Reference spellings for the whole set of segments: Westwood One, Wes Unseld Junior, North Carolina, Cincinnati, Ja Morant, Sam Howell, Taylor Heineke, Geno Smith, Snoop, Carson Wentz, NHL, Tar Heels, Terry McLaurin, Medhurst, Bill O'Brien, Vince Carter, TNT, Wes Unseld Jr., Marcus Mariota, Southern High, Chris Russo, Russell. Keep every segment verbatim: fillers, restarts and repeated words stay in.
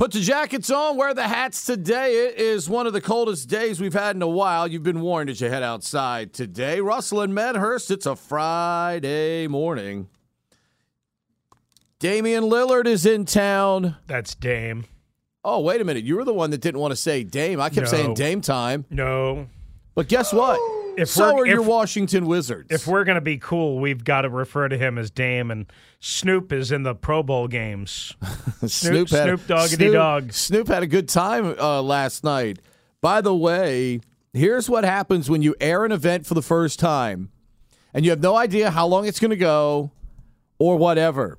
Put the jackets on, wear the hats today. It is one of the coldest days we've had in a while. You've been warned as you head outside today. Russell and Medhurst, it's a Friday morning. Damian Lillard is in town. That's Dame. Oh, wait a minute. You were the one that didn't want to say Dame. I kept no. saying Dame time. No. But guess what? If so are if, your Washington Wizards. If we're going to be cool, we've got to refer to him as Dame, and Snoop is in the Pro Bowl games. Snoop, Snoop, had, Snoop Doggity Snoop, Dog. Snoop had a good time uh, last night. By the way, here's what happens when you air an event for the first time, and you have no idea how long it's going to go or whatever.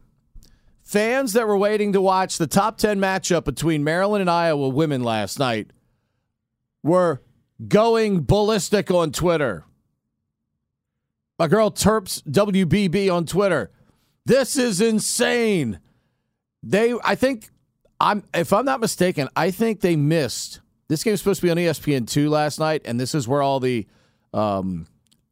Fans that were waiting to watch the top ten matchup between Maryland and Iowa women last night were going ballistic on Twitter. My girl Terps W B B on Twitter. This is insane. They, I think, I'm if I'm not mistaken, I think they missed. This game was supposed to be on E S P N two last night, and this is where all the um,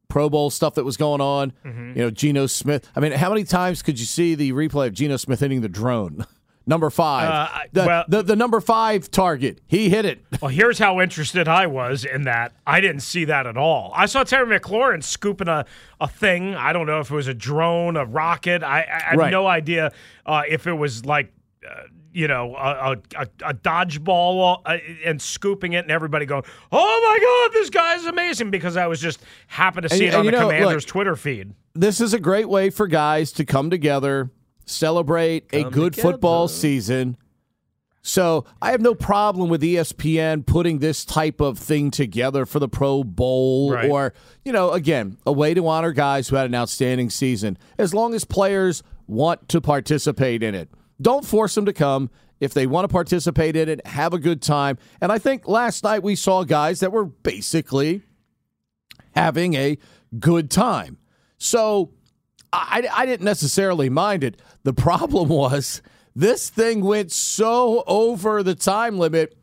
Pro Bowl stuff that was going on. Mm-hmm. You know, Geno Smith. I mean, how many times could you see the replay of Geno Smith hitting the drone? Number five, uh, the, well, the the number five target, he hit it. Well, here's how interested I was in that. I didn't see that at all. I saw Terry McLaurin scooping a, a thing. I don't know if it was a drone, a rocket. I, I, I right. have no idea uh, if it was like, uh, you know, a, a, a dodgeball uh, and scooping it and everybody going, oh, my God, this guy's amazing, because I was just happy to see and, it and on the know, Commander's look, Twitter feed. This is a great way for guys to come together. Celebrate Come a good together. football season. So I have no problem with E S P N putting this type of thing together for the Pro Bowl right. or, you know, again, a way to honor guys who had an outstanding season, as long as players want to participate in it. Don't force them to come. If they want to participate in it, have a good time. And I think last night we saw guys that were basically having a good time. So I, I didn't necessarily mind it. The problem was this thing went so over the time limit.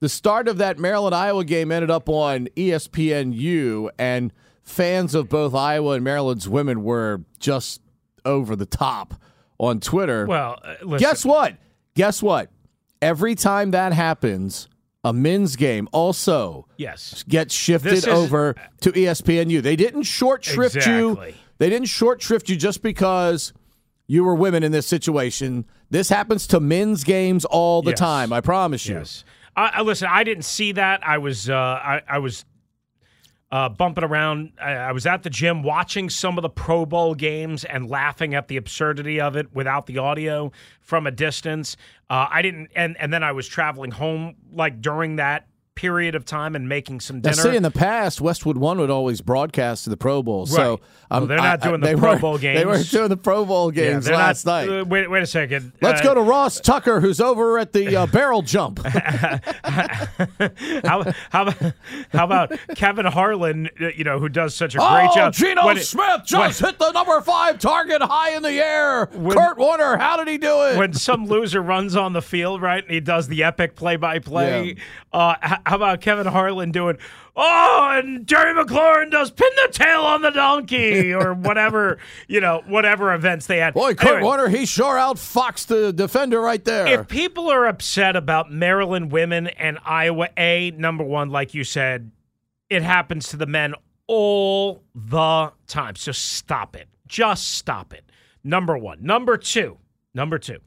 The start of that Maryland-Iowa game ended up on E S P N U, and fans of both Iowa and Maryland's women were just over the top on Twitter. Well, uh, listen. Guess what? Guess what? Every time that happens, a men's game also yes. gets shifted is- over to E S P N U. They didn't short shrift exactly. you. They didn't short shrift you just because you were women in this situation. This happens to men's games all the yes. time. I promise you. Yes. I, I, listen, I didn't see that. I was, uh, I, I was uh, bumping around. I, I was at the gym watching some of the Pro Bowl games and laughing at the absurdity of it without the audio from a distance. Uh, I didn't, and and then I was traveling home like during that period of time and making some dinner. Now, see, in the past, Westwood One would always broadcast to the Pro Bowl. Right. So um, well, they're not doing I, I, the Pro Bowl games. They weren't doing the Pro Bowl games yeah, last not, night. Uh, wait, wait a second. Let's uh, go to Ross Tucker, who's over at the uh, barrel jump. how, how, how about Kevin Harlan, you know, who does such a great oh, job. Oh, Geno when Smith it, just when, hit the number five target high in the air. When, Kurt Warner, how did he do it? When some loser runs on the field, right, and he does the epic play-by-play. Yeah. Uh, How about Kevin Harlan doing, oh, and Terry McLaurin does pin the tail on the donkey or whatever, you know, whatever events they had. Boy, Kurt anyway, Warner, he sure outfoxed the defender right there. If people are upset about Maryland women and Iowa, A, number one, like you said, it happens to the men all the time. So stop it. Just stop it. Number one. Number two. Number two.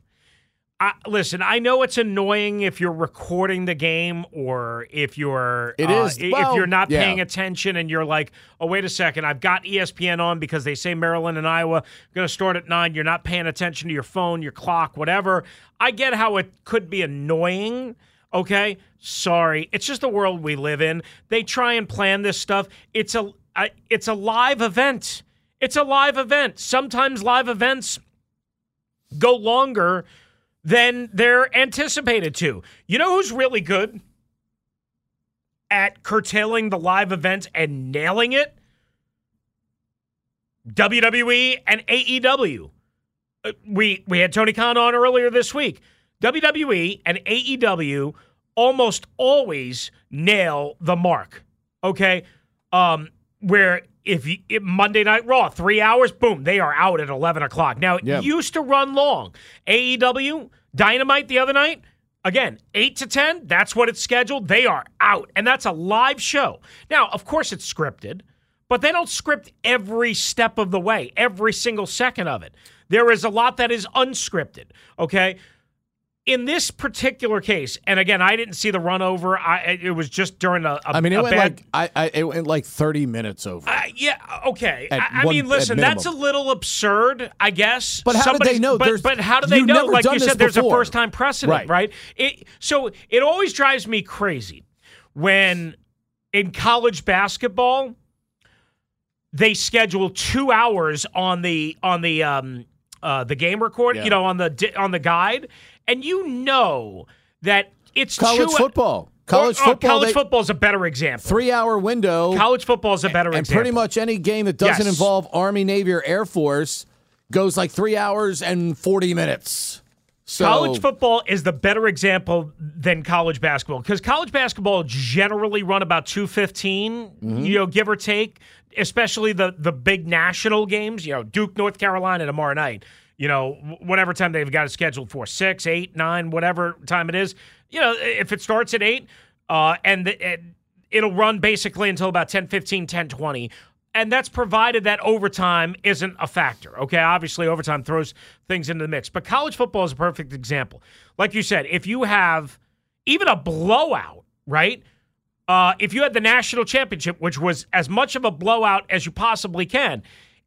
I, listen, I know it's annoying if you're recording the game or if you're it uh, is, well, if you're not yeah. paying attention and you're like, oh, wait a second, I've got E S P N on because they say Maryland and Iowa going to start at nine. You're not paying attention to your phone, your clock, whatever. I get how it could be annoying. Okay, sorry. It's just the world we live in. They try and plan this stuff. It's a, a it's a live event. It's a live event. Sometimes live events go longer than they're anticipated to. You know who's really good at curtailing the live events and nailing it? W W E and A E W. We we had Tony Khan on earlier this week. W W E and A E W almost always nail the mark. Okay? Um, where if, you, if Monday Night Raw, three hours, boom, they are out at eleven o'clock. Now, it yep. used to run long. A E W, Dynamite the other night, Again, eight to ten, that's what it's scheduled. They are out, and that's a live show. Now, of course it's scripted, but they don't script every step of the way, every single second of it. There is a lot that is unscripted, okay? In this particular case, and again, I didn't see the run over. I, it was just during a, a I mean, it went bad, like I, I, it went like thirty minutes over. Uh, yeah, okay. I, one, I mean, listen, that's a little absurd, I guess. But how Somebody's, did they know? But, but how do they know? Like you said, there's before. a first-time precedent, right? right? It, so it always drives me crazy when in college basketball they schedule two hours on the on the um, uh, the game record, yeah. you know, on the on the guide. And you know that it's college two, football. College or, or football. College football is a better example. Three-hour window. College football is a better and, example. And pretty much any game that doesn't yes. involve Army, Navy, or Air Force goes like three hours and forty minutes. So college football is the better example than college basketball because college basketball generally run about two fifteen, mm-hmm. you know, give or take. Especially the the big national games. You know, Duke, North Carolina tomorrow night. You know, whatever time they've got it scheduled for, six, eight, nine, whatever time it is. You know, if it starts at eight, uh, and the, it'll run basically until about ten fifteen, ten twenty. And that's provided that overtime isn't a factor, okay? Obviously, overtime throws things into the mix. But college football is a perfect example. Like you said, if you have even a blowout, right? Uh, if you had the national championship, which was as much of a blowout as you possibly can,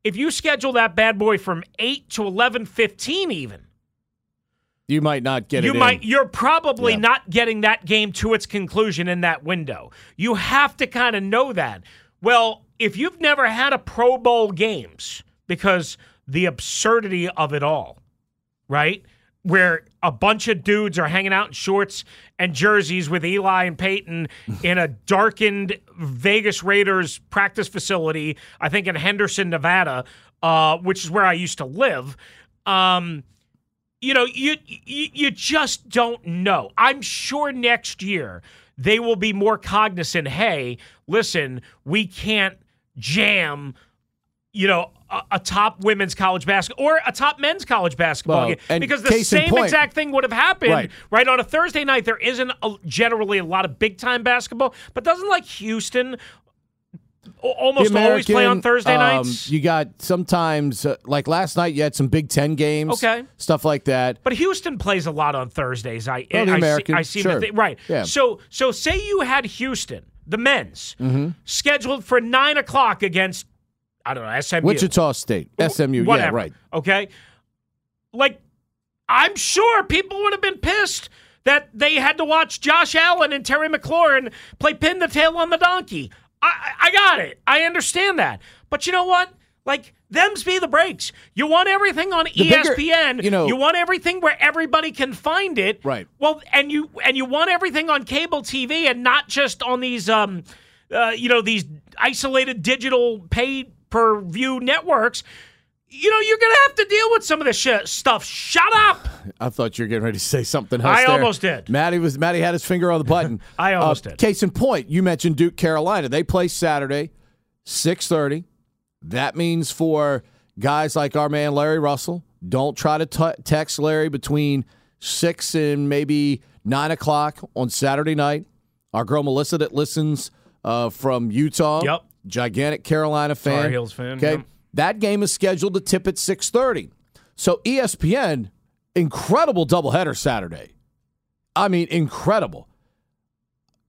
if you schedule that bad boy from eight to eleven fifteen even, you might not get you it might, in. You're probably yeah. not getting that game to its conclusion in that window. You have to kind of know that. Well, if you've never had a Pro Bowl games, because the absurdity of it all, right, where a bunch of dudes are hanging out in shorts and jerseys with Eli and Peyton in a darkened Vegas Raiders practice facility, I think in Henderson, Nevada, uh, which is where I used to live. Um, you know, you, you you just don't know. I'm sure next year they will be more cognizant, hey, listen, we can't jam, you know, a, a top women's college basketball or a top men's college basketball well, game. Because the same exact thing would have happened, right. right? On a Thursday night, there isn't a, generally a lot of big-time basketball, but doesn't like Houston almost American, always play on Thursday um, nights? You got sometimes, uh, like last night, you had some Big Ten games, okay, stuff like that. But Houston plays a lot on Thursdays. I, well, the I, American, I see, I see sure. th- Right. Yeah. So, so say you had Houston, the men's, mm-hmm. scheduled for nine o'clock against I don't know, S M U. Wichita State. S M U, whatever. Yeah, right. Okay? Like, I'm sure people would have been pissed that they had to watch Josh Allen and Terry McLaurin play pin the tail on the donkey. I, I got it. I understand that. But you know what? Like, them's be the breaks. You want everything on the E S P N. Bigger, you know, you want everything where everybody can find it. Right. Well, and you and you want everything on cable T V and not just on these, um, uh, you know, these isolated digital paid per view networks. You know, you're going to have to deal with some of this sh- stuff. Shut up. I thought you were getting ready to say something else. I there. almost did. Matty was Matty had his finger on the button. I almost uh, did. Case in point, you mentioned Duke, Carolina. They play Saturday, six thirty. That means for guys like our man Larry Russell, don't try to t- text Larry between six and maybe nine o'clock on Saturday night. Our girl Melissa that listens uh, from Utah. Yep. Gigantic Carolina fan. Tar Heels fan. Okay. Yeah. That game is scheduled to tip at six thirty. So E S P N, incredible doubleheader Saturday. I mean, incredible.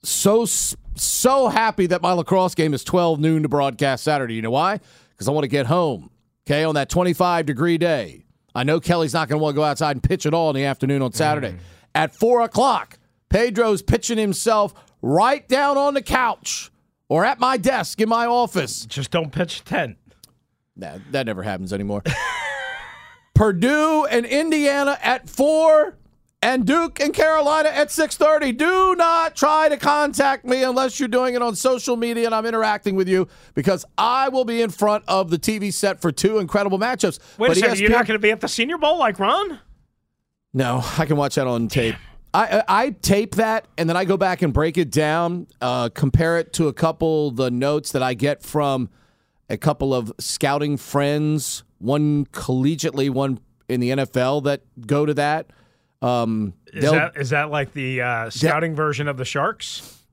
So, so happy that my lacrosse game is twelve noon to broadcast Saturday. You know why? Because I want to get home, okay, on that twenty-five degree day. I know Kelly's not going to want to go outside and pitch at all in the afternoon on Saturday. Mm. At four o'clock, Pedro's pitching himself right down on the couch. Or at my desk in my office. Just don't pitch ten. Nah, that never happens anymore. Purdue and Indiana at four, and Duke and Carolina at six thirty. Do not try to contact me unless you're doing it on social media and I'm interacting with you, because I will be in front of the T V set for two incredible matchups. Wait but a second, E S P N, you're not going to be at the Senior Bowl like Ron? No, I can watch that on tape. I, I tape that, and then I go back and break it down, uh, compare it to a couple of the notes that I get from a couple of scouting friends, one collegiately, one in the N F L, that go to that. Um, is that is that like the uh, scouting that, version of the Sharks?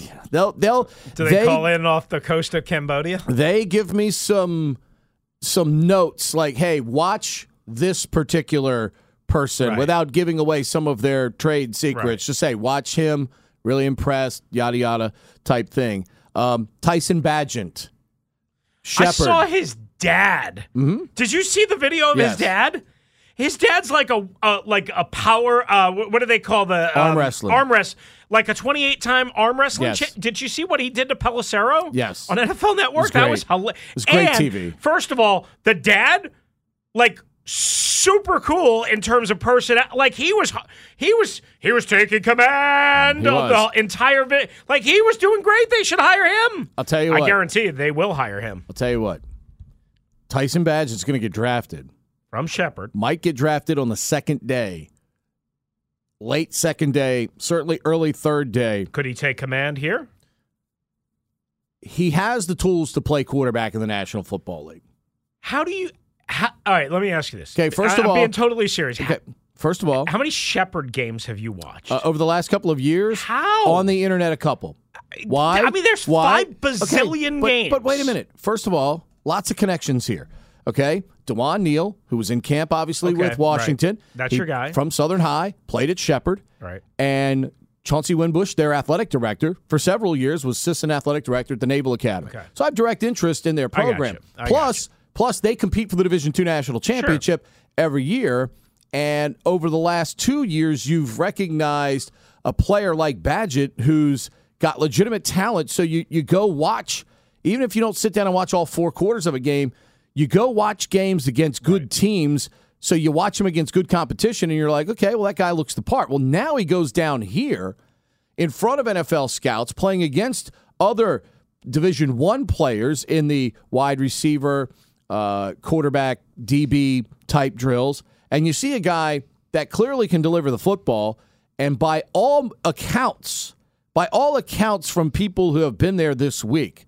Yeah, they'll they'll do they, they call in off the coast of Cambodia? They give me some some notes like, hey, watch this particular person right. without giving away some of their trade secrets. Right. Just say, watch him, really impressed, yada yada type thing. Um, Tyson Bagent, Shepherd. I saw his dad. Mm-hmm. Did you see the video of yes. his dad? His dad's like a uh, like a power. Uh, what do they call the um, arm wrestling? Arm wrest, like a twenty-eight time arm wrestling. Yes. Ch- did you see what he did to Pelissero? Yes, on N F L Network. Was that was hilarious. It was great and, T V. First of all, the dad, like super cool in terms of person. Like he was, he was, he was taking command of the entire. Vi- like he was doing great. They should hire him. I'll tell you what. I guarantee you they will hire him. I'll tell you what. Tyson Bagent is going to get drafted. From Shepherd. Might get drafted on the second day. Late second day, certainly early third day. Could he take command here? He has the tools to play quarterback in the National Football League. How do you... How, all right, let me ask you this. Okay, first I, of all... I'm being totally serious. Okay, first of all... How many Shepherd games have you watched? Uh, over the last couple of years? How? On the internet, a couple. Why? I mean, there's Why? five bazillion okay, but, games. But wait a minute. First of all, lots of connections here. Okay, DeJuan Neal, who was in camp, obviously, okay, with Washington. Right. That's he, your guy. From Southern High, played at Shepherd. Right. And Chauncey Winbush, their athletic director, for several years was assistant athletic director at the Naval Academy. Okay. So I have direct interest in their program. I got you. I plus, got you. plus, they compete for the Division two National Championship sure. every year. And over the last two years, you've recognized a player like Bagent who's got legitimate talent. So you, you go watch, even if you don't sit down and watch all four quarters of a game, you go watch games against good right. teams, so you watch them against good competition, and you're like, okay, well, that guy looks the part. Well, now he goes down here in front of N F L scouts playing against other Division One players in the wide receiver, uh, quarterback, D B type drills, and you see a guy that clearly can deliver the football, and by all accounts, by all accounts from people who have been there this week,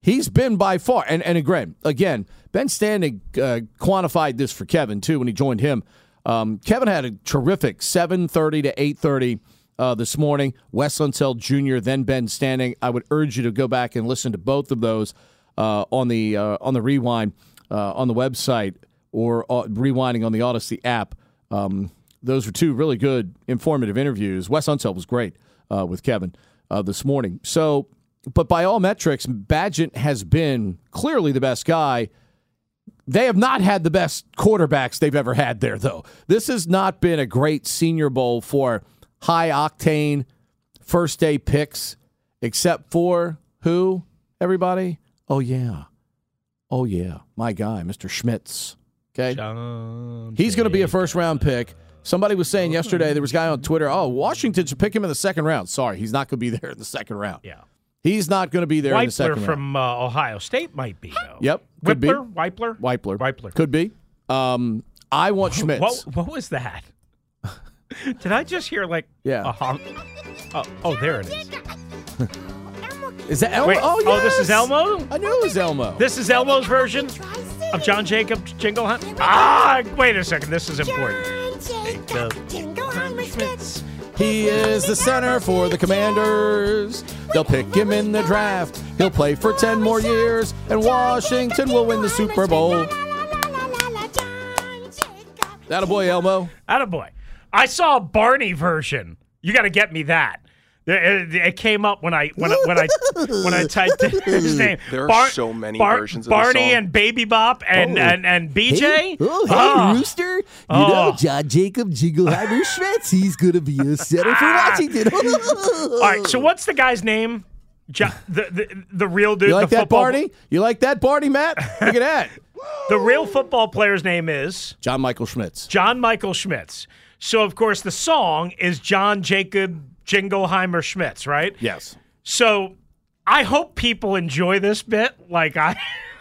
he's been by far, and, and again, again, Ben Standig uh, quantified this for Kevin, too, when he joined him. Um, Kevin had a terrific seven thirty to eight thirty uh, this morning. Wes Unseld Junior, then Ben Standig. I would urge you to go back and listen to both of those uh, on the uh, on the Rewind uh, on the website or uh, rewinding on the Odyssey app. Um, those were two really good, informative interviews. Wes Unseld was great uh, with Kevin uh, this morning. So... But by all metrics, Bagent has been clearly the best guy. They have not had the best quarterbacks they've ever had there, though. This has not been a great Senior Bowl for high-octane first-day picks, except for who, everybody? Oh, yeah. Oh, yeah. My guy, Mister Schmitz. Okay, John he's going to be a first-round pick. Somebody was saying yesterday, there was a guy on Twitter, oh, Washington should pick him in the second round. Sorry, he's not going to be there in the second round. Yeah. He's not going to be there Wipler in the second round. Wipler from uh, Ohio State might be, though. Yep. Could Wipler? Be. Wipler? Wipler. Wipler. Could be. Um, I want Schmitz. What, what was that? Did I just hear, like, yeah. a honk? Oh, oh, there it is. Is that Elmo? Wait, oh, yes. oh, this is Elmo? I knew it was Elmo. This is Elmo's version of John Jacob's Jingle Hunt? Ah, wait a second. This is important. John Jacob Jingle Hunt with Schmitz. He is the center for the Commanders. They'll pick him in the draft. He'll play for ten more years, and Washington will win the Super Bowl. Attaboy, Elmo. Attaboy. I saw a Barney version. You got to get me that. It came up when I when I, when I when I typed in his name. There are Bar- so many Bar- versions of Barney the song. and Baby Bop and, oh. and, and B J. Hey. Oh, hey, oh. Rooster. You oh. know, John Jacob Jingleheimer Schmitz. He's going to be a center for Washington. All right, so what's the guy's name? Jo- the, the the real dude. You like the that, Barney? Bo- you like that, Barney, Matt? Look at that. The real football player's name is? John Michael Schmitz. John Michael Schmitz. So, of course, the song is John Jacob Jingleheimer Schmitz, right? Yes. So I hope people enjoy this bit like I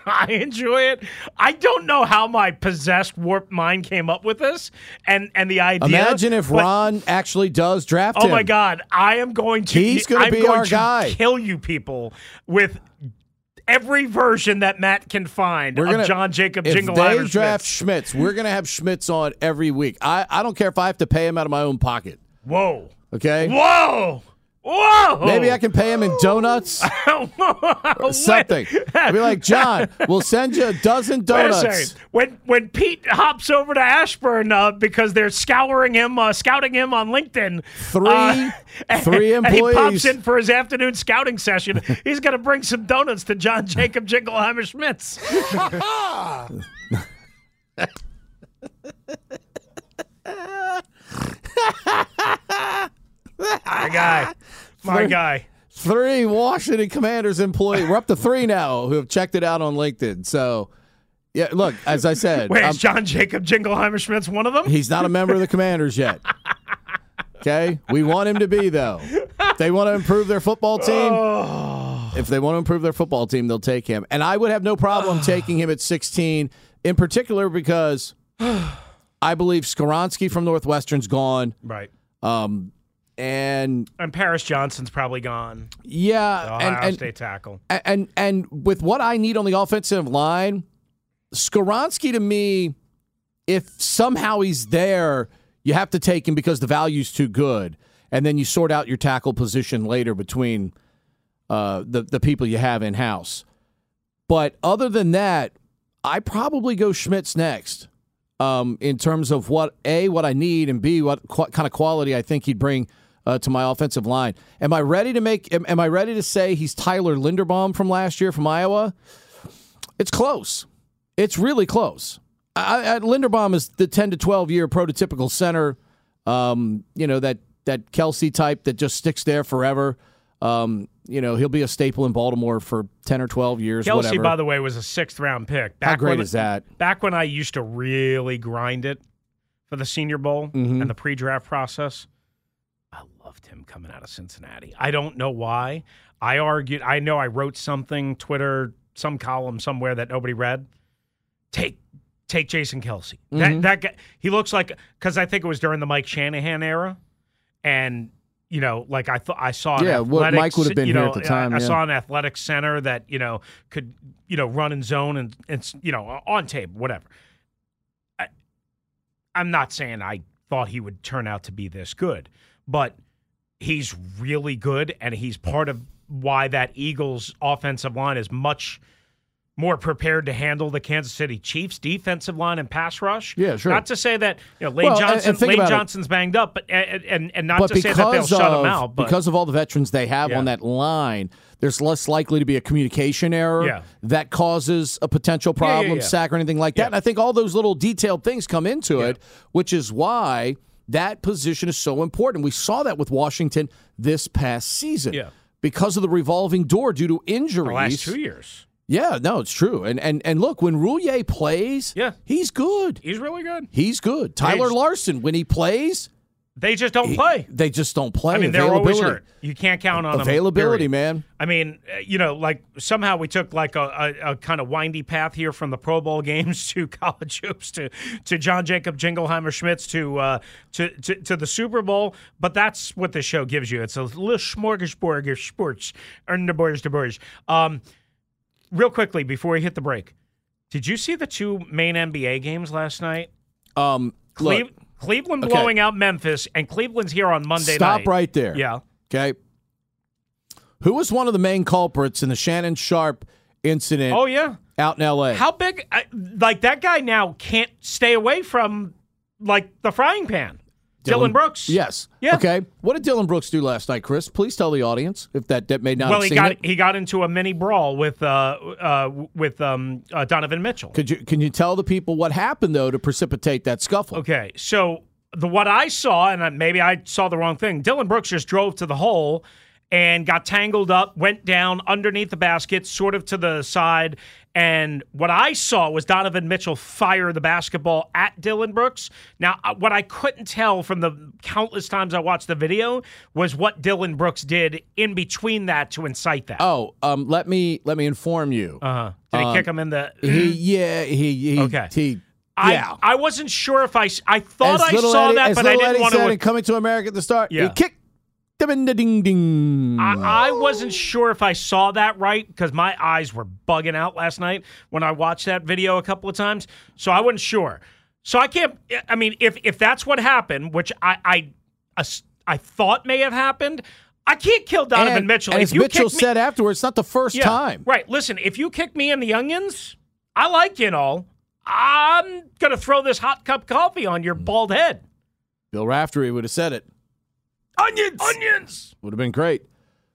I enjoy it. I don't know how my possessed, warped mind came up with this and, and the idea. Imagine if but, Ron actually does draft oh him. Oh, my God. I am going to, He's gonna I'm be going our to guy. kill you people with every version that Matt can find we're gonna, of John Jacob Jingle Iver Schmitz. If they draft Schmitz, we're going to have Schmitz on every week. I, I don't care if I have to pay him out of my own pocket. Whoa. Okay? Whoa. Whoa. Maybe I can pay him in donuts or something. I'll be like, John, we'll send you a dozen donuts. Wait a second. When, when Pete hops over to Ashburn uh, because they're scouring him, uh, scouting him on LinkedIn. Three, uh, three and, employees. And he pops in for his afternoon scouting session. He's going to bring some donuts to John Jacob Jingleheimer Schmitz. My guy. My three, guy. Three Washington Commanders employees. We're up to three now who have checked it out on LinkedIn. So, yeah, look, as I said. Wait, I'm, is John Jacob Jingleheimer Schmitz one of them? He's not a member of the Commanders yet. Okay? We want him to be, though. If they want to improve their football team, oh. if they want to improve their football team, they'll take him. And I would have no problem taking him at sixteen, in particular because I believe Skoronski from Northwestern's gone. Right. Um. And and Paris Johnson's probably gone. Yeah, the Ohio and, and, State tackle. And, and and with what I need on the offensive line, Skoronski to me, if somehow he's there, you have to take him because the value's too good, and then you sort out your tackle position later between uh, the the people you have in house. But other than that, I probably go Schmitz next. Um, in terms of what a what I need and b what qu- kind of quality I think he'd bring. Uh, to my offensive line. Am I ready to make, am, am I ready to say he's Tyler Linderbaum from last year from Iowa? It's close. It's really close. I, I, Linderbaum is the ten to twelve year prototypical center, um, you know, that, that Kelsey type that just sticks there forever. Um, you know, he'll be a staple in Baltimore for ten or twelve years, Kelsey, whatever. By the way, was a sixth round pick. Back How great when, is that? Back when I used to really grind it for the Senior Bowl mm-hmm. and the pre-draft process. I loved him coming out of Cincinnati. I don't know why. I argued, I know I wrote something, Twitter, some column somewhere that nobody read. Take take Jason Kelsey. Mm-hmm. That that guy, he looks like, because I think it was during the Mike Shanahan era. And, you know, like I thought I saw an yeah, what Mike would have been you know, here at the time. I, I yeah. saw an athletic center that, you know, could, you know, run in zone and, and you know, on tape, whatever. I, I'm not saying I thought he would turn out to be this good. But he's really good, and he's part of why that Eagles offensive line is much more prepared to handle the Kansas City Chiefs defensive line and pass rush. Yeah, sure. Not to say that you know, Lane well, Johnson, Lane Johnson's it. banged up, but and and, and not but to say that they'll of, shut him out. But because of all the veterans they have yeah. on that line, there's less likely to be a communication error yeah. that causes a potential problem, yeah, yeah, yeah. sack, or anything like that. Yeah. And I think all those little detailed things come into yeah. it, which is why that position is so important. We saw that with Washington this past season yeah. because of the revolving door due to injuries. The last two years. Yeah, no, it's true. And and and look, when Rouillet plays, yeah. he's good. He's really good. He's good. Tyler just, Larson, when he plays. They just don't he, play. They just don't play. I mean, they're always hurt. You can't count on Availability, them, man. I mean, you know, like somehow we took like a, a, a kind of windy path here from the Pro Bowl games to college hoops to, to John Jacob Jingleheimer Schmitz to, uh, to to to the Super Bowl. But that's what this show gives you. It's a little smorgasbord of sports. Um, real quickly before we hit the break, did you see the two main N B A games last night? Um, Cleveland. Cleveland okay. blowing out Memphis, and Cleveland's here on Monday Stop night. Stop right there. Yeah. Okay. Who was one of the main culprits in the Shannon Sharp incident? Oh, yeah. Out in L A? How big? Like, that guy now can't stay away from, like, the frying pan. Dillon, Dillon Brooks. Yes. Yeah. Okay. What did Dillon Brooks do last night, Chris? Please tell the audience if that, that may not well, have seen Well, he got it. he got into a mini brawl with uh, uh, with um, uh, Donovan Mitchell. Could you can you tell the people what happened though to precipitate that scuffle? Okay. So the what I saw, and maybe I saw the wrong thing. Dillon Brooks just drove to the hole and got tangled up, went down underneath the basket, sort of to the side. And what I saw was Donovan Mitchell fire the basketball at Dillon Brooks. Now, what I couldn't tell from the countless times I watched the video was what Dillon Brooks did in between that to incite that. Oh, um, let me let me inform you. Uh-huh. Did he um, kick him in the? He, yeah, he he okay. he. Yeah. I I wasn't sure if I I thought as I saw Eddie, that, but I didn't Eddie want to. Coming to America at the start. Yeah. He kicked Ding, ding, ding. I, I wasn't sure if I saw that right because my eyes were bugging out last night when I watched that video a couple of times. So I wasn't sure. So I can't – I mean, if if that's what happened, which I I, I thought may have happened, I can't kill Donovan and, Mitchell. And if as you Mitchell me, said afterwards, it's not the first yeah, time. Right. Listen, if you kick me in the onions, I like you and all. I'm going to throw this hot cup coffee on your bald head. Bill Raftery would have said it. Onions, onions would have been great,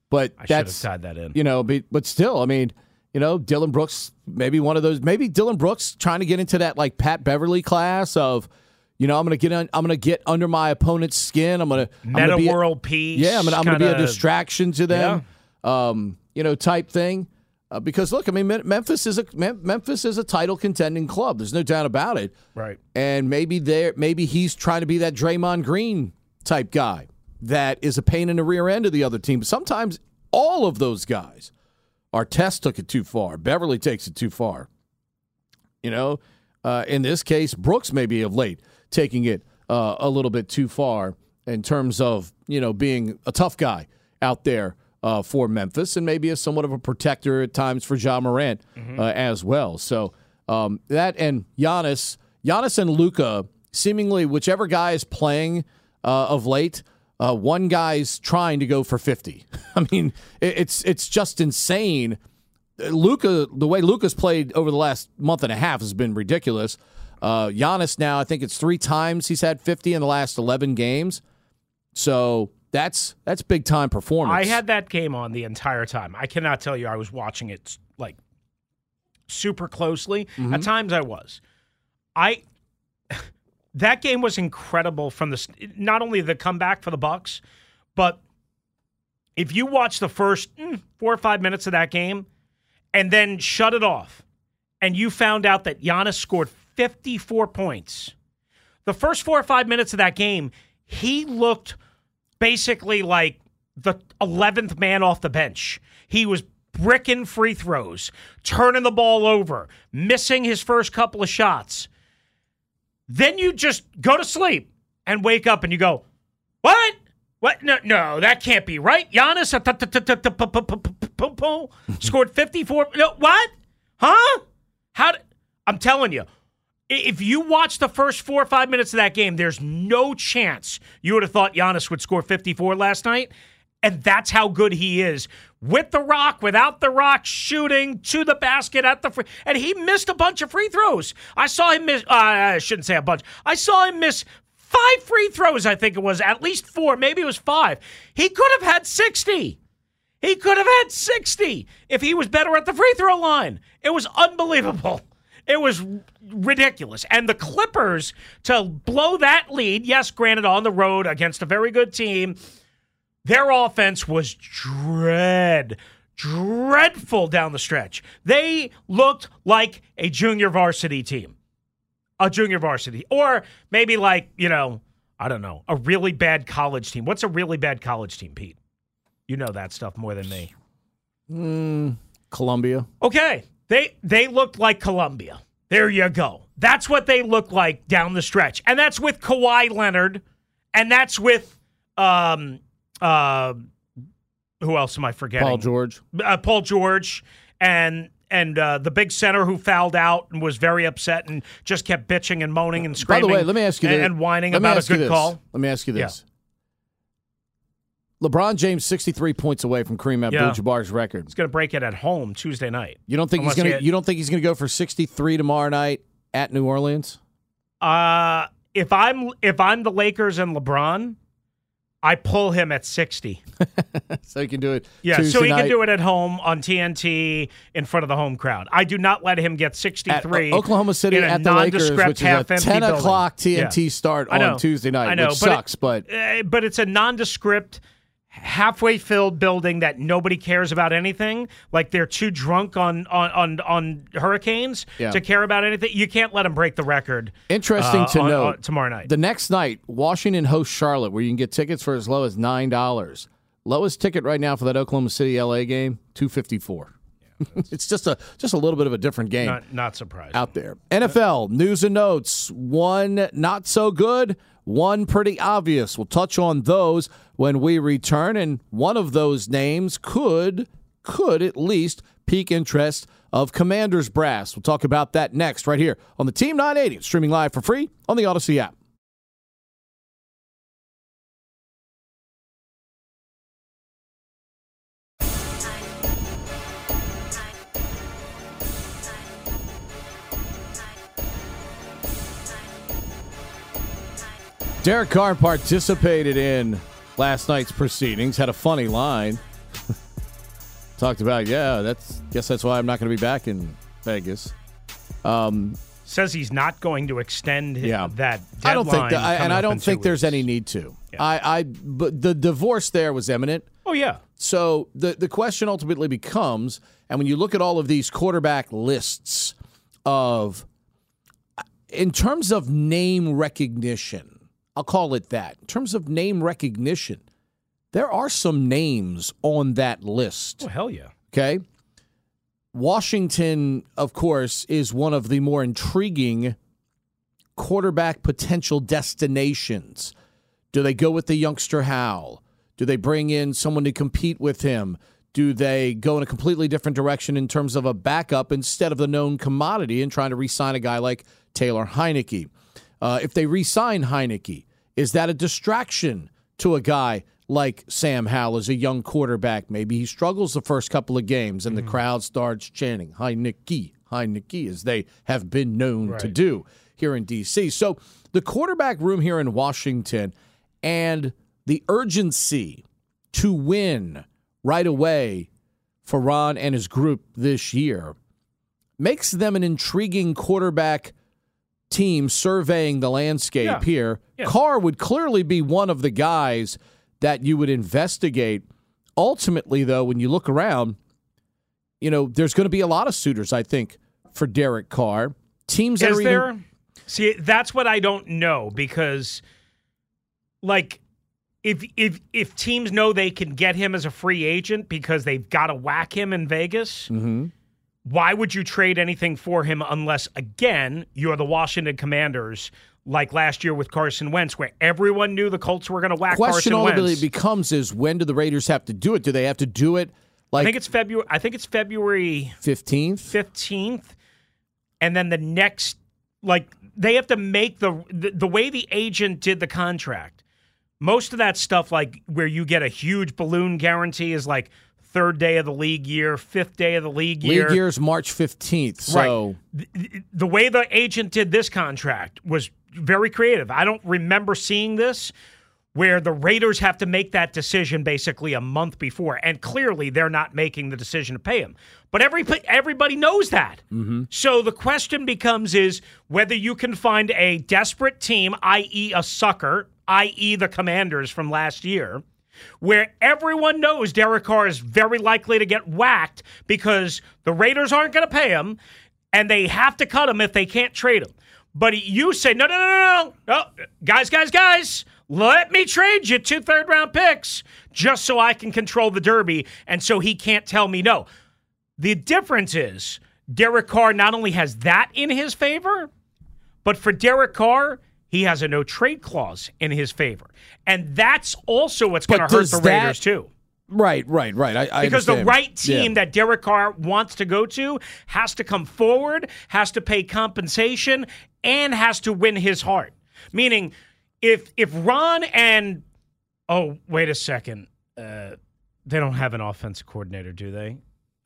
but I that's tied that in. You know, but still, I mean, you know, Dillon Brooks, maybe one of those, maybe Dillon Brooks trying to get into that like Pat Beverly class of, you know, I'm gonna get, un, I'm gonna get under my opponent's skin. I'm gonna meta I'm gonna world a, peace. Yeah, I'm gonna, I'm kinda, gonna be a distraction to them. Yeah. Um, you know, type thing. Uh, because look, I mean, Memphis is a Memphis is a title contending club. There's no doubt about it. Right. And maybe there, maybe he's trying to be that Draymond Green type guy. That is a pain in the rear end of the other team. Sometimes all of those guys. Artest took it too far. Beverly takes it too far. You know, uh, in this case, Brooks maybe of late taking it uh, a little bit too far in terms of, you know, being a tough guy out there uh, for Memphis and maybe as somewhat of a protector at times for Ja Morant mm-hmm. uh, as well. So um, that and Giannis, Giannis and Luka, seemingly whichever guy is playing uh, of late, Uh, one guy's trying to go for fifty. I mean, it, it's it's just insane. Luka, the way Luka's played over the last month and a half has been ridiculous. Uh, Giannis now, I think it's three times he's had fifty in the last eleven games. So that's that's big time performance. I had that game on the entire time. I cannot tell you I was watching it like super closely. Mm-hmm. At times I was. I. That game was incredible from the not only the comeback for the Bucks, but if you watch the first mm, four or five minutes of that game and then shut it off and you found out that Giannis scored fifty-four points, the first four or five minutes of that game, he looked basically like the eleventh man off the bench. He was bricking free throws, turning the ball over, missing his first couple of shots. Then you just go to sleep and wake up and you go, what? What? No, no, that can't be right. Giannis scored fifty-four. No, what? Huh? How? I'm telling you, if you watch the first four or five minutes of that game, there's no chance you would have thought Giannis would score fifty-four last night. And that's how good he is. With the rock, without the rock, shooting to the basket at the free. And he missed a bunch of free throws. I saw him miss, uh, I shouldn't say a bunch. I saw him miss five free throws, I think it was. At least four, maybe it was five. He could have had sixty. He could have had sixty if he was better at the free throw line. It was unbelievable. It was ridiculous. And the Clippers, to blow that lead, yes, granted, on the road against a very good team, their offense was dread, dreadful down the stretch. They looked like a junior varsity team, a junior varsity, or maybe like, you know, I don't know, a really bad college team. What's a really bad college team, Pete? You know that stuff more than me. Mm, Columbia. Okay. They, they looked like Columbia. There you go. That's what they looked like down the stretch. And that's with Kawhi Leonard, and that's with – um. Uh, who else am I forgetting? Paul George. Uh, Paul George and and uh, the big center who fouled out and was very upset and just kept bitching and moaning and screaming. By the way, let me ask you and, this. And whining about a good call. Let me ask you this. Yeah. LeBron James sixty-three points away from Kareem Abdul-Jabbar's yeah. record. He's going to break it at home Tuesday night. You don't think he's going to you don't think he's going to go for sixty-three tomorrow night at New Orleans? Uh if I'm if I'm the Lakers and LeBron, I pull him at sixty. So he can do it. Yeah, Tuesday so he night. Can do it at home on T N T in front of the home crowd. I do not let him get sixty-three. At Oklahoma City at the Lakers, which is a ten o'clock T N T yeah. start on know, Tuesday night, I know, which sucks. But it, but, but it's a nondescript, halfway-filled building that nobody cares about anything. Like they're too drunk on on, on, on hurricanes yeah. to care about anything. You can't let them break the record. Interesting uh, to on, note. Uh, tomorrow night. The next night, Washington hosts Charlotte, where you can get tickets for as low as nine dollars. Lowest ticket right now for that Oklahoma City L A game, two fifty-four. Yeah. It's just a just a little bit of a different game. Not, not surprising. Out there. N F L news and notes. One not so good, one pretty obvious. We'll touch on those when we return, and one of those names could could at least pique interest of Commander's brass. We'll talk about that next right here on the Team nine eighty, streaming live for free on the Odyssey app. Derek Carr participated in last night's proceedings, had a funny line. Talked about, yeah, that's guess that's why I'm not going to be back in Vegas. Um, Says he's not going to extend yeah. that deadline. I don't think that, I, and I don't think there's any need to. Yeah. I, I, but the divorce there was imminent. Oh, yeah. So the, the question ultimately becomes, and when you look at all of these quarterback lists of, in terms of name recognition, I'll call it that. In terms of name recognition, there are some names on that list. Oh, hell yeah. Okay? Washington, of course, is one of the more intriguing quarterback potential destinations. Do they go with the youngster Howell? Do they bring in someone to compete with him? Do they go in a completely different direction in terms of a backup instead of the known commodity and trying to re-sign a guy like Taylor Heineke? Uh, if they re-sign Heineke, is that a distraction to a guy like Sam Howell as a young quarterback? Maybe he struggles the first couple of games and mm-hmm. the crowd starts chanting, Heineke, Heineke, as they have been known right. to do here in D C. So the quarterback room here in Washington and the urgency to win right away for Ron and his group this year makes them an intriguing quarterback team surveying the landscape yeah. here. Yeah. Carr would clearly be one of the guys that you would investigate. Ultimately, though, when you look around, you know, there's going to be a lot of suitors, I think, for Derek Carr. Teams that Is are there? Even... See, that's what I don't know, because, like, if if if teams know they can get him as a free agent because they've got to whack him in Vegas, mm-hmm. why would you trade anything for him unless, again, you're the Washington Commanders, like last year with Carson Wentz, where everyone knew the Colts were going to whack Carson Wentz? The question ultimately becomes is, when do the Raiders have to do it? Do they have to do it? Like I think it's February. I think it's February fifteenth. Fifteenth, and then the next, like they have to make the, the the way the agent did the contract. Most of that stuff, like where you get a huge balloon guarantee, is like third day of the league year, fifth day of the league year. League year is March fifteenth. So right. the, the way the agent did this contract was very creative. I don't remember seeing this, where the Raiders have to make that decision basically a month before, and clearly they're not making the decision to pay him. But every everybody knows that. Mm-hmm. So the question becomes is whether you can find a desperate team, that is a sucker, that is the Commanders from last year, where everyone knows Derek Carr is very likely to get whacked because the Raiders aren't going to pay him, and they have to cut him if they can't trade him. But you say, no, no, no, no, no, guys, guys, guys, let me trade you two third-round picks just so I can control the derby and so he can't tell me no. The difference is Derek Carr not only has that in his favor, but for Derek Carr, he has a no-trade clause in his favor. And that's also what's going to hurt the that, Raiders, too. Right, right, right. I, I because understand. The right team yeah. that Derek Carr wants to go to has to come forward, has to pay compensation, and has to win his heart. Meaning, if if Ron and... Oh, wait a second. Uh, they don't have an offensive coordinator, do they?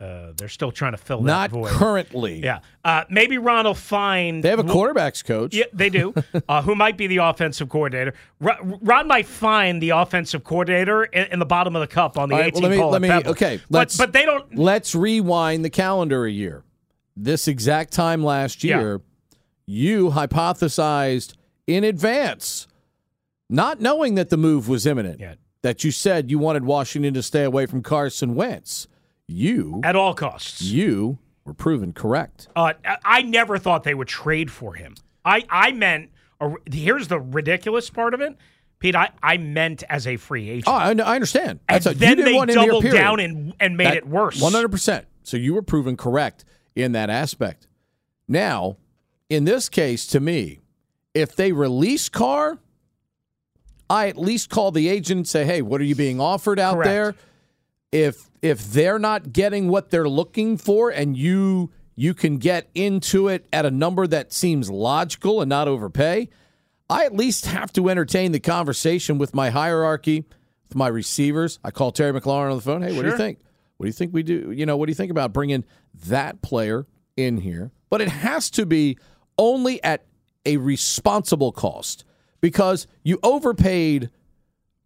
Uh, they're still trying to fill that Not void. Not currently. Yeah. Uh, maybe Ron will find... They have a quarterback's coach. Yeah, they do, uh, who might be the offensive coordinator. Ron, Ron might find the offensive coordinator in, in the bottom of the cup on the right, eighteenth well, hole. Let me, let me, okay, let's, but, but they don't... Let's rewind the calendar a year. This exact time last year, yeah. you hypothesized in advance, not knowing that the move was imminent, yeah. that you said you wanted Washington to stay away from Carson Wentz. You at all costs. You were proven correct. Uh, I never thought they would trade for him. I I meant. Here's the ridiculous part of it, Pete. I, I meant as a free agent. Oh, I, I understand. That's and a, then you didn't they want doubled down and and made that, it worse. one hundred percent. So you were proven correct in that aspect. Now, in this case, to me, if they release Carr, I at least call the agent and say, hey, what are you being offered out correct. there? If if they're not getting what they're looking for and you you can get into it at a number that seems logical and not overpay, I at least have to entertain the conversation with my hierarchy, with my receivers. I call Terry McLaurin on the phone. Hey, sure. What do you think? What do you think we do? You know, what do you think about bringing that player in here? But it has to be only at a responsible cost because you overpaid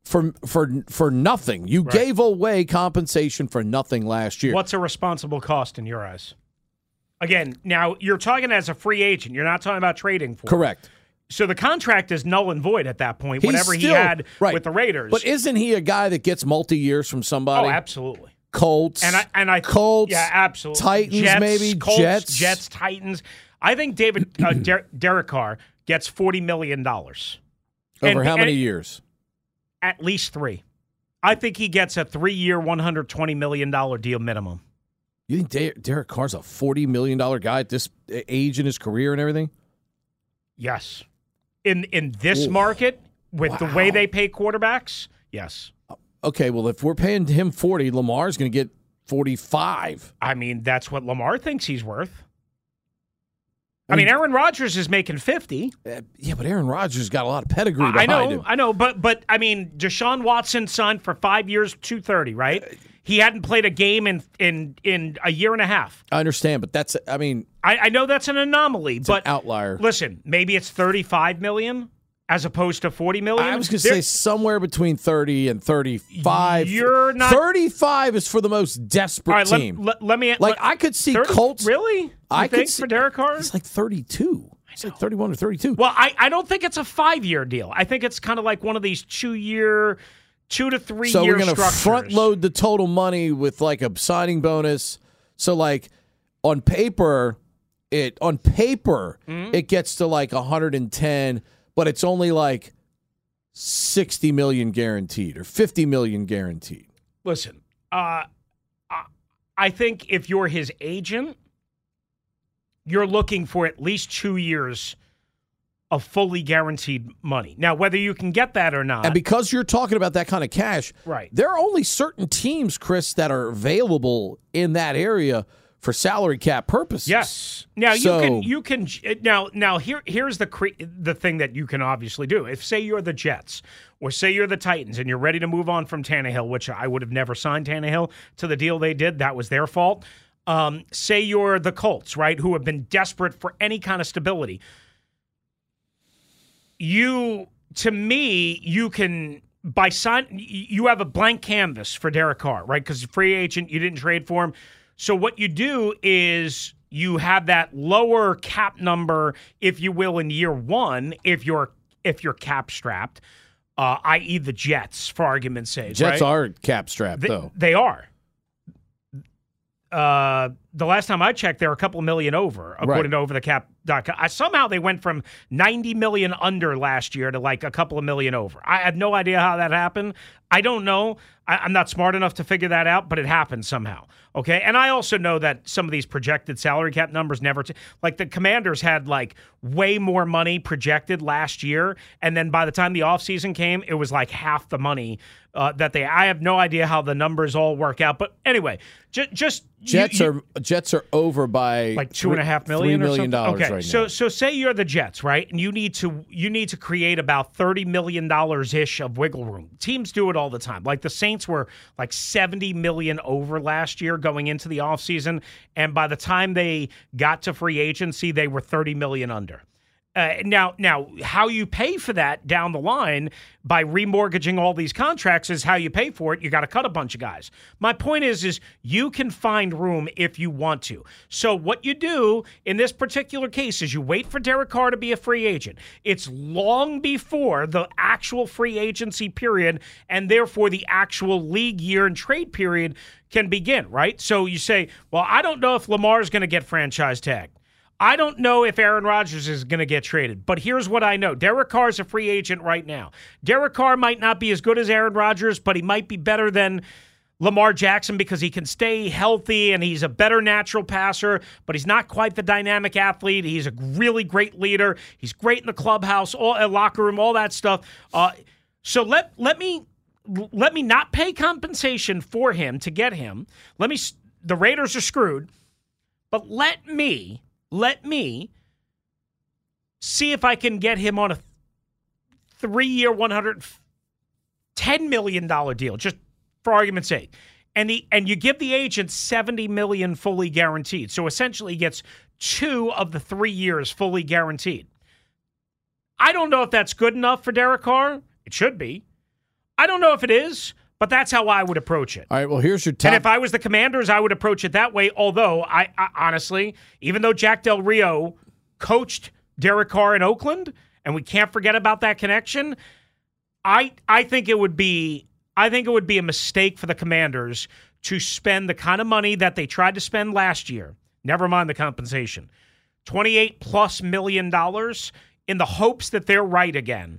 for for for nothing. You right. gave away compensation for nothing last year. What's a responsible cost in your eyes? Again, now you're talking as a free agent. You're not talking about trading for. Correct. It. So the contract is null and void at that point, He's whatever still, he had right. with the Raiders. But isn't he a guy that gets multi-years from somebody? Oh, absolutely. Colts, and I, and I, Colts, yeah, absolutely. Titans, Jets, maybe Colts, Jets, Jets, Titans. I think David uh, Der- Derek Carr gets forty million dollars over and, how many years? At least three. I think he gets a three-year, one hundred twenty million dollar deal minimum. You think Der- Derek Carr's a forty million dollar guy at this age in his career and everything? Yes. In in this Ooh. market, with wow. the way they pay quarterbacks, yes. Okay, well, if we're paying him forty, Lamar's going to get forty-five. I mean, that's what Lamar thinks he's worth. I mean, Aaron Rodgers is making fifty. Uh, yeah, but Aaron Rodgers got a lot of pedigree uh, behind I know, him. I know, but but I mean, Deshaun Watson signed for five years, two thirty, right? Uh, he hadn't played a game in, in in a year and a half. I understand, but that's I mean, I, I know that's an anomaly, but an outlier. Listen, maybe it's thirty-five million as opposed to forty million. I was going to say somewhere between thirty and thirty-five. You're not thirty-five is for the most desperate right, let, team. Let, let me like let, I could see thirty, Colts really. You I think could see, for Derek Carr, it's like thirty-two. It's like thirty-one or thirty-two. Well, I, I don't think it's a five-year deal. I think it's kind of like one of these two-year, two to three-year. So we're going to front load the total money with like a signing bonus. So like on paper, it on paper mm-hmm. it gets to like one hundred ten, but it's only like sixty million guaranteed or fifty million guaranteed. Listen, uh, I think if you're his agent, you're looking for at least two years of fully guaranteed money. Now, whether you can get that or not. And because you're talking about that kind of cash, right. there are only certain teams, Chris, that are available in that area for salary cap purposes. Yes. Now, so, you can you can now now here here's the cre- the thing that you can obviously do. If say you're the Jets or say you're the Titans and you're ready to move on from Tannehill, which I would have never signed Tannehill to the deal they did, that was their fault. Um, say you're the Colts, right, who have been desperate for any kind of stability. You, to me, you can, by sign, you have a blank canvas for Derek Carr, right, because you're a free agent, you didn't trade for him. So what you do is you have that lower cap number, if you will, in year one, if you're if you're cap-strapped, uh, that is the Jets, for argument's sake. Jets right? are cap-strapped, they, though. They are. Uh, the last time I checked, they're a couple million over, according right. to over the cap dot com. I, somehow they went from ninety million under last year to like a couple of million over. I have no idea how that happened. I don't know. I, I'm not smart enough to figure that out, but it happened somehow. Okay. And I also know that some of these projected salary cap numbers never, t- like the Commanders had like way more money projected last year. And then by the time the offseason came, it was like half the money uh, that they, I have no idea how the numbers all work out. But anyway, j- just Jets you, you, are Jets are over by like two and a half million, three million or something. Okay. Right so now. so say you're the Jets, right? And you need to you need to create about thirty million dollars ish of wiggle room. Teams do it all the time. Like the Saints were like seventy million over last year going into the offseason, and by the time they got to free agency, they were thirty million under. Uh, now, now, how you pay for that down the line by remortgaging all these contracts is how you pay for it. You got to cut a bunch of guys. My point is, is you can find room if you want to. So what you do in this particular case is you wait for Derek Carr to be a free agent. It's long before the actual free agency period, and therefore the actual league year and trade period can begin, right? So you say, well, I don't know if Lamar's going to get franchise tagged. I don't know if Aaron Rodgers is going to get traded, but here's what I know. Derek Carr is a free agent right now. Derek Carr might not be as good as Aaron Rodgers, but he might be better than Lamar Jackson because he can stay healthy and he's a better natural passer, but he's not quite the dynamic athlete. He's a really great leader. He's great in the clubhouse, all uh, locker room, all that stuff. Uh, so let let me let me not pay compensation for him to get him. Let me. The Raiders are screwed, but let me let me see if I can get him on a three-year, one hundred ten million dollars deal. Just. For argument's sake, and the and you give the agent seventy million dollars fully guaranteed. So essentially he gets two of the three years fully guaranteed. I don't know if that's good enough for Derek Carr. It should be. I don't know if it is, but that's how I would approach it. All right, well, here's your top. And if I was the Commanders, I would approach it that way, although I, I honestly, even though Jack Del Rio coached Derek Carr in Oakland, and we can't forget about that connection, I I think it would be I think it would be a mistake for the Commanders to spend the kind of money that they tried to spend last year, never mind the compensation, twenty-eight plus million dollars, in the hopes that they're right again.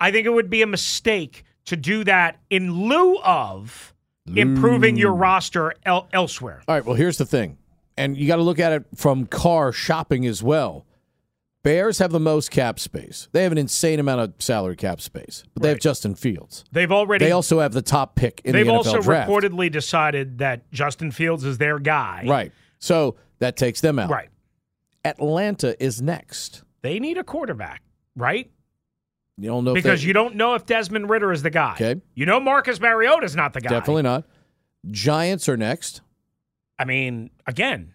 I think it would be a mistake to do that in lieu of improving mm. your roster el- elsewhere. All right, well, here's the thing, and you got to look at it from Carr shopping as well. Bears have the most cap space. They have an insane amount of salary cap space, but right. they have Justin Fields. They've already. They also have the top pick in the N F L draft. They've also reportedly decided that Justin Fields is their guy. Right. So that takes them out. Right. Atlanta is next. They need a quarterback, right? You don't know because they, you don't know if Desmond Ridder is the guy. Okay. You know Marcus Mariota is not the guy. Definitely not. Giants are next. I mean, again.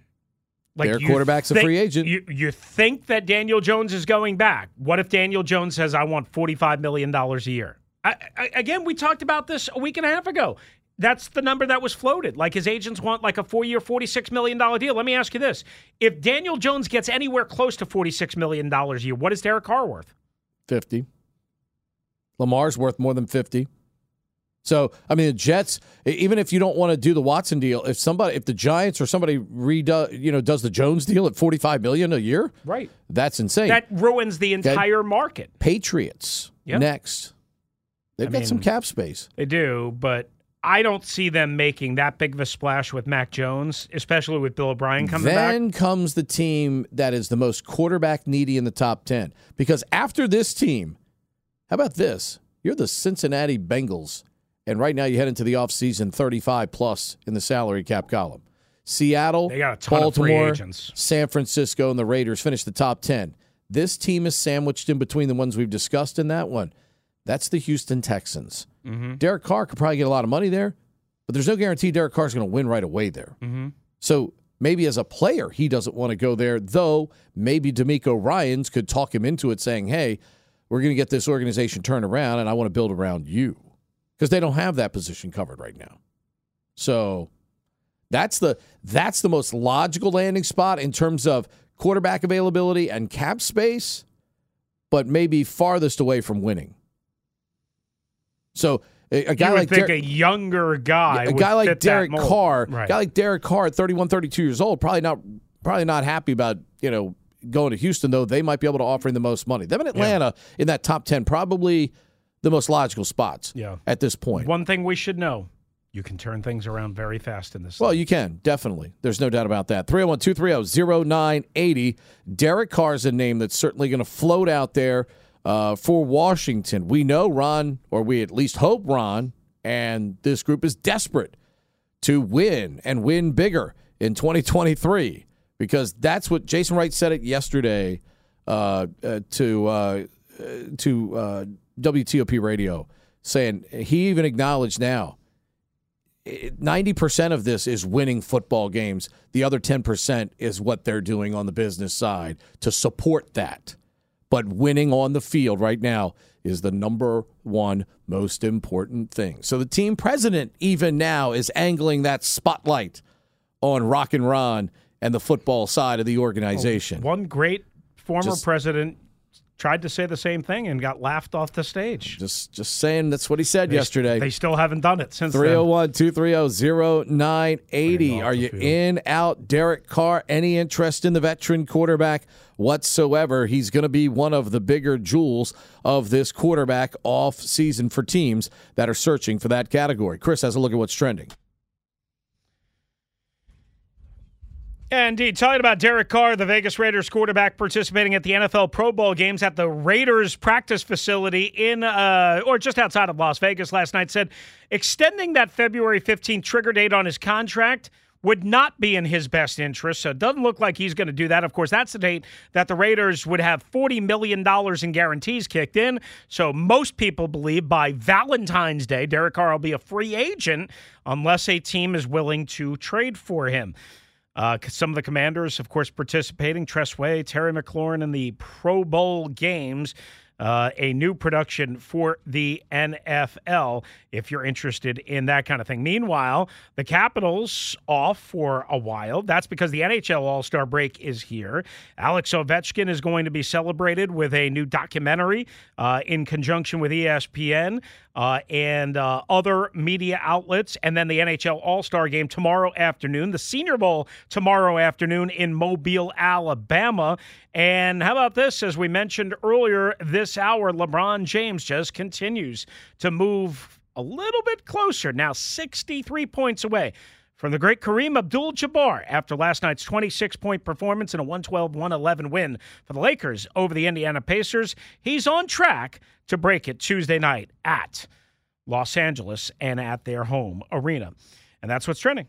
Like Their quarterback's think, a free agent. You, you think that Daniel Jones is going back. What if Daniel Jones says, I want forty-five million dollars a year? I, I, again, we talked about this a week and a half ago. That's the number that was floated. Like his agents want like a four-year, forty-six million dollars deal. Let me ask you this. If Daniel Jones gets anywhere close to forty-six million dollars a year, what is Derek Carr worth? fifty. Lamar's worth more than fifty. So, I mean, the Jets, even if you don't want to do the Watson deal, if somebody, if the Giants or somebody redo, you know, does the Jones deal at forty-five million dollars a year, right? That's insane. That ruins the entire that, market. Patriots yep. next. They've I got mean, some cap space. They do, but I don't see them making that big of a splash with Mac Jones, especially with Bill O'Brien coming then back. Then comes the team that is the most quarterback needy in the top ten. Because after this team, how about this? You're the Cincinnati Bengals. And right now you head into the offseason thirty-five plus in the salary cap column. Seattle, they got a ton Baltimore, of free agents. San Francisco, and the Raiders finish the top ten. This team is sandwiched in between the ones we've discussed in that one. That's the Houston Texans. Mm-hmm. Derek Carr could probably get a lot of money there, but there's no guarantee Derek Carr's going to win right away there. Mm-hmm. So maybe as a player he doesn't want to go there, though maybe D'Amico Ryans could talk him into it saying, hey, we're going to get this organization turned around, and I want to build around you. Because they don't have that position covered right now. So that's the that's the most logical landing spot in terms of quarterback availability and cap space, but maybe farthest away from winning. So a, a guy like think Der- a younger guy, a guy like Derek Carr, right. a guy like Derek Carr at thirty-one, thirty-two years old, probably not probably not happy about, you know, going to Houston, though they might be able to offer him the most money. Them in Atlanta yeah. in that top ten probably the most logical spots yeah. at this point. One thing we should know, you can turn things around very fast in this. Well, league. You can, definitely. There's no doubt about that. three oh one, two three oh, oh nine eight oh. Derek Carr's a name that's certainly going to float out there uh, for Washington. We know Ron, or we at least hope Ron, and this group is desperate to win and win bigger in twenty twenty-three because that's what Jason Wright said it yesterday uh, uh, to uh, to uh, W T O P radio, saying he even acknowledged now ninety percent of this is winning football games. The other ten percent is what they're doing on the business side to support that. But winning on the field right now is the number one most important thing. So the team president even now is angling that spotlight on Rock and Ron and the football side of the organization. Oh, one great former Just, president tried to say the same thing and got laughed off the stage. Just just saying that's what he said they, yesterday. They still haven't done it since then. three oh one, two three oh, oh nine eight oh. Are you field. in, out? Derek Carr, any interest in the veteran quarterback whatsoever? He's going to be one of the bigger jewels of this quarterback off season for teams that are searching for that category. Chris has a look at what's trending. Indeed. Talking about Derek Carr, the Vegas Raiders quarterback participating at the N F L Pro Bowl games at the Raiders practice facility in uh, or just outside of Las Vegas last night, said extending that February fifteenth trigger date on his contract would not be in his best interest. So it doesn't look like he's going to do that. Of course, that's the date that the Raiders would have forty million dollars in guarantees kicked in. So most people believe by Valentine's Day, Derek Carr will be a free agent unless a team is willing to trade for him. Uh, some of the commanders, of course, participating. Tressway, Terry McLaurin in the Pro Bowl games, uh, a new production for the N F L, if you're interested in that kind of thing. Meanwhile, the Capitals off for a while. That's because the N H L All-Star break is here. Alex Ovechkin is going to be celebrated with a new documentary uh, in conjunction with E S P N. Uh, and uh, other media outlets, and then the N H L All-Star Game tomorrow afternoon, the Senior Bowl tomorrow afternoon in Mobile, Alabama. And how about this? As we mentioned earlier this hour, LeBron James just continues to move a little bit closer, now sixty-three points away from the great Kareem Abdul-Jabbar after last night's twenty-six point performance in a one twelve, one eleven win for the Lakers over the Indiana Pacers. He's on track to break it Tuesday night at Los Angeles and at their home arena. And that's what's trending.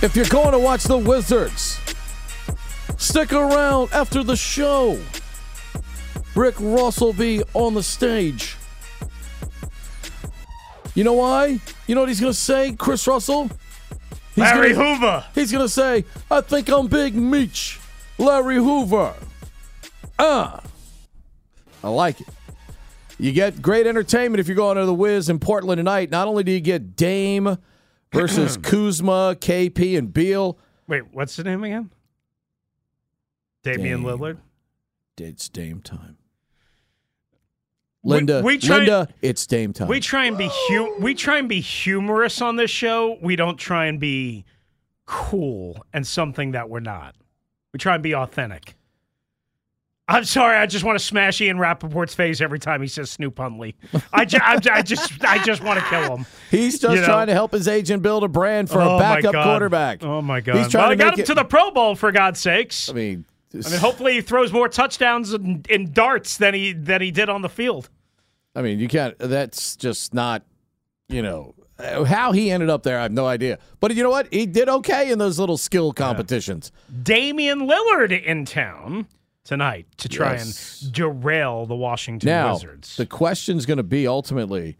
If you're going to watch the Wizards, stick around after the show. Rick Ross will be on the stage. You know why? You know what he's going to say, Chris Russell? He's Larry gonna, Hoover. He's going to say, I think I'm Big Meech. Larry Hoover. Ah. I like it. You get great entertainment if you're going to the Wiz in Portland tonight. Not only do you get Dame versus Kuzma, K P, and Beal. Wait, what's the name again? Damian Dame. Lillard? It's Dame time. Linda, we, we try, Linda, it's Dame time. We try and be hu- we try and be humorous on this show. We don't try and be cool and something that we're not. We try and be authentic. I'm sorry, I just want to smash Ian Rappaport's face every time he says Snoop Hundley. I, ju- I, ju- I just I just want to kill him. He's just you know? trying to help his agent build a brand for oh a backup quarterback. Oh, my God. He's trying well, to I got him it... to the Pro Bowl, for God's sakes. I mean, I mean hopefully he throws more touchdowns in, in darts than he than he did on the field. I mean, you can't – that's just not, you know – how he ended up there, I have no idea. But you know what? He did okay in those little skill competitions. Yeah. Damian Lillard in town tonight to try yes. and derail the Washington now, Wizards. Now, the question's going to be ultimately,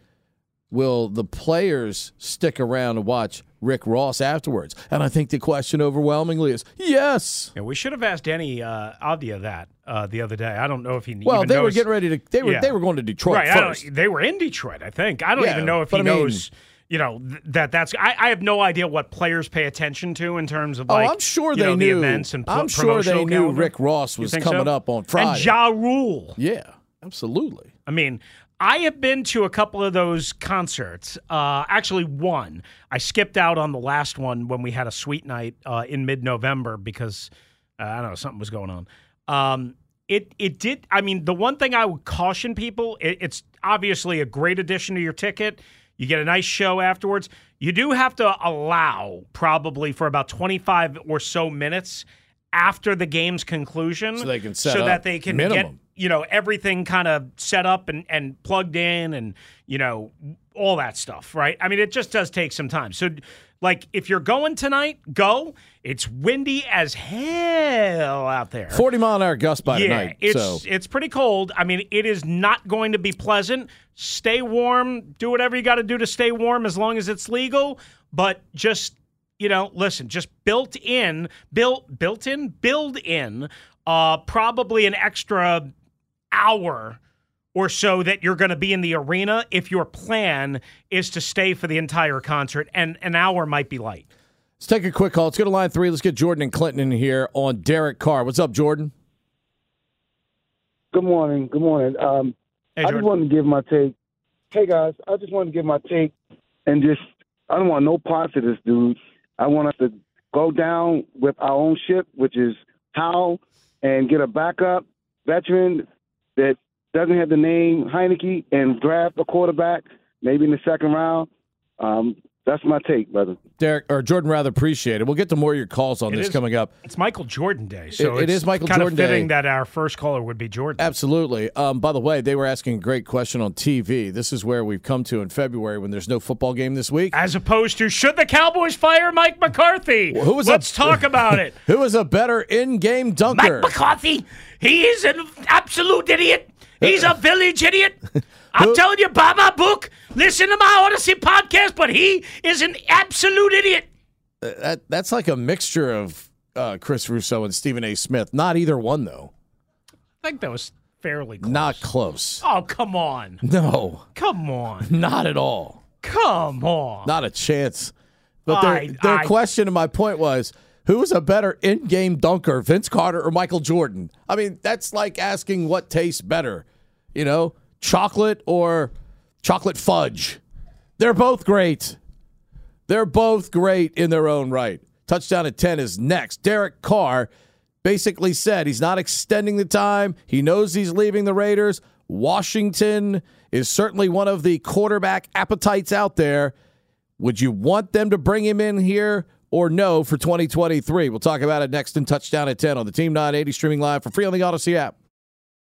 will the players stick around and watch Rick Ross afterwards? And I think the question overwhelmingly is, yes! Yeah, we should have asked Danny uh, Avdia that uh, the other day. I don't know if he well, even knows. Well, they were getting ready to, they were, yeah. they were going to Detroit right, first. I they were in Detroit, I think. I don't yeah, even know if he I mean, knows... You know th- that that's I, I have no idea what players pay attention to in terms of like oh, I'm sure they you know, knew. the events and pl- I'm sure they knew calendar. Rick Ross was coming so? up on Friday and Ja Rule. Yeah, absolutely. I mean, I have been to a couple of those concerts. Uh, actually, one I skipped out on the last one when we had a sweet night uh, in mid-November because uh, I don't know something was going on. Um, It it did. I mean, the one thing I would caution people: it, it's obviously a great addition to your ticket. You get a nice show afterwards. You do have to allow probably for about twenty-five or so minutes after the game's conclusion so, they can set so up that they can minimum. get you know, everything kind of set up and, and plugged in and, you know, all that stuff, right? I mean, it just does take some time. So, like, if you're going tonight, go. It's windy as hell out there. forty mile an hour gust by yeah, tonight. It's, so. it's pretty cold. I mean, it is not going to be pleasant. Stay warm. Do whatever you got to do to stay warm as long as it's legal. But just, you know, listen, just built in, built, built in, build in, uh, probably an extra hour or so that you're going to be in the arena if your plan is to stay for the entire concert, and an hour might be light. Let's take a quick call. Let's go to line three. Let's get Jordan and Clinton in here on Derek Carr. What's up, Jordan? Good morning. Good morning. Um, hey, I just wanted to give my take. Hey, guys. I just wanted to give my take and just – I don't want no parts of this, dude. I want us to go down with our own ship, which is Howell, and get a backup veteran that doesn't have the name Heineke and draft a quarterback maybe in the second round. Um That's my take, brother. Derek or Jordan, rather appreciate it. We'll get to more of your calls on it this is, coming up. It's Michael Jordan Day, so it, it it's is Michael kind Jordan of fitting Day. That our first caller would be Jordan. Absolutely. Um, by the way, they were asking a great question on T V. This is where we've come to in February when there's no football game this week. As opposed to, should the Cowboys fire Mike McCarthy? Well, who was Let's a, talk about it. Who is a better in-game dunker? Mike McCarthy, he is an absolute idiot. He's a village idiot. I'm telling you, buy my book, listen to my Odyssey podcast, but he is an absolute idiot. Uh, that That's like a mixture of uh, Chris Russo and Stephen A. Smith. Not either one, though. I think that was fairly close. Not close. Oh, come on. No. Come on. Not at all. Come on. Not a chance. But I, their, their I, question and my point was, who is a better in-game dunker, Vince Carter or Michael Jordan? I mean, that's like asking what tastes better, you know? Chocolate or chocolate fudge. They're both great. They're both great in their own right. Touchdown at ten is next. Derek Carr basically said he's not extending the time. He knows he's leaving the Raiders. Washington is certainly one of the quarterback appetites out there. Would you want them to bring him in here or no for twenty twenty-three? We'll talk about it next in Touchdown at ten on the Team nine eighty, streaming live for free on the Odyssey app.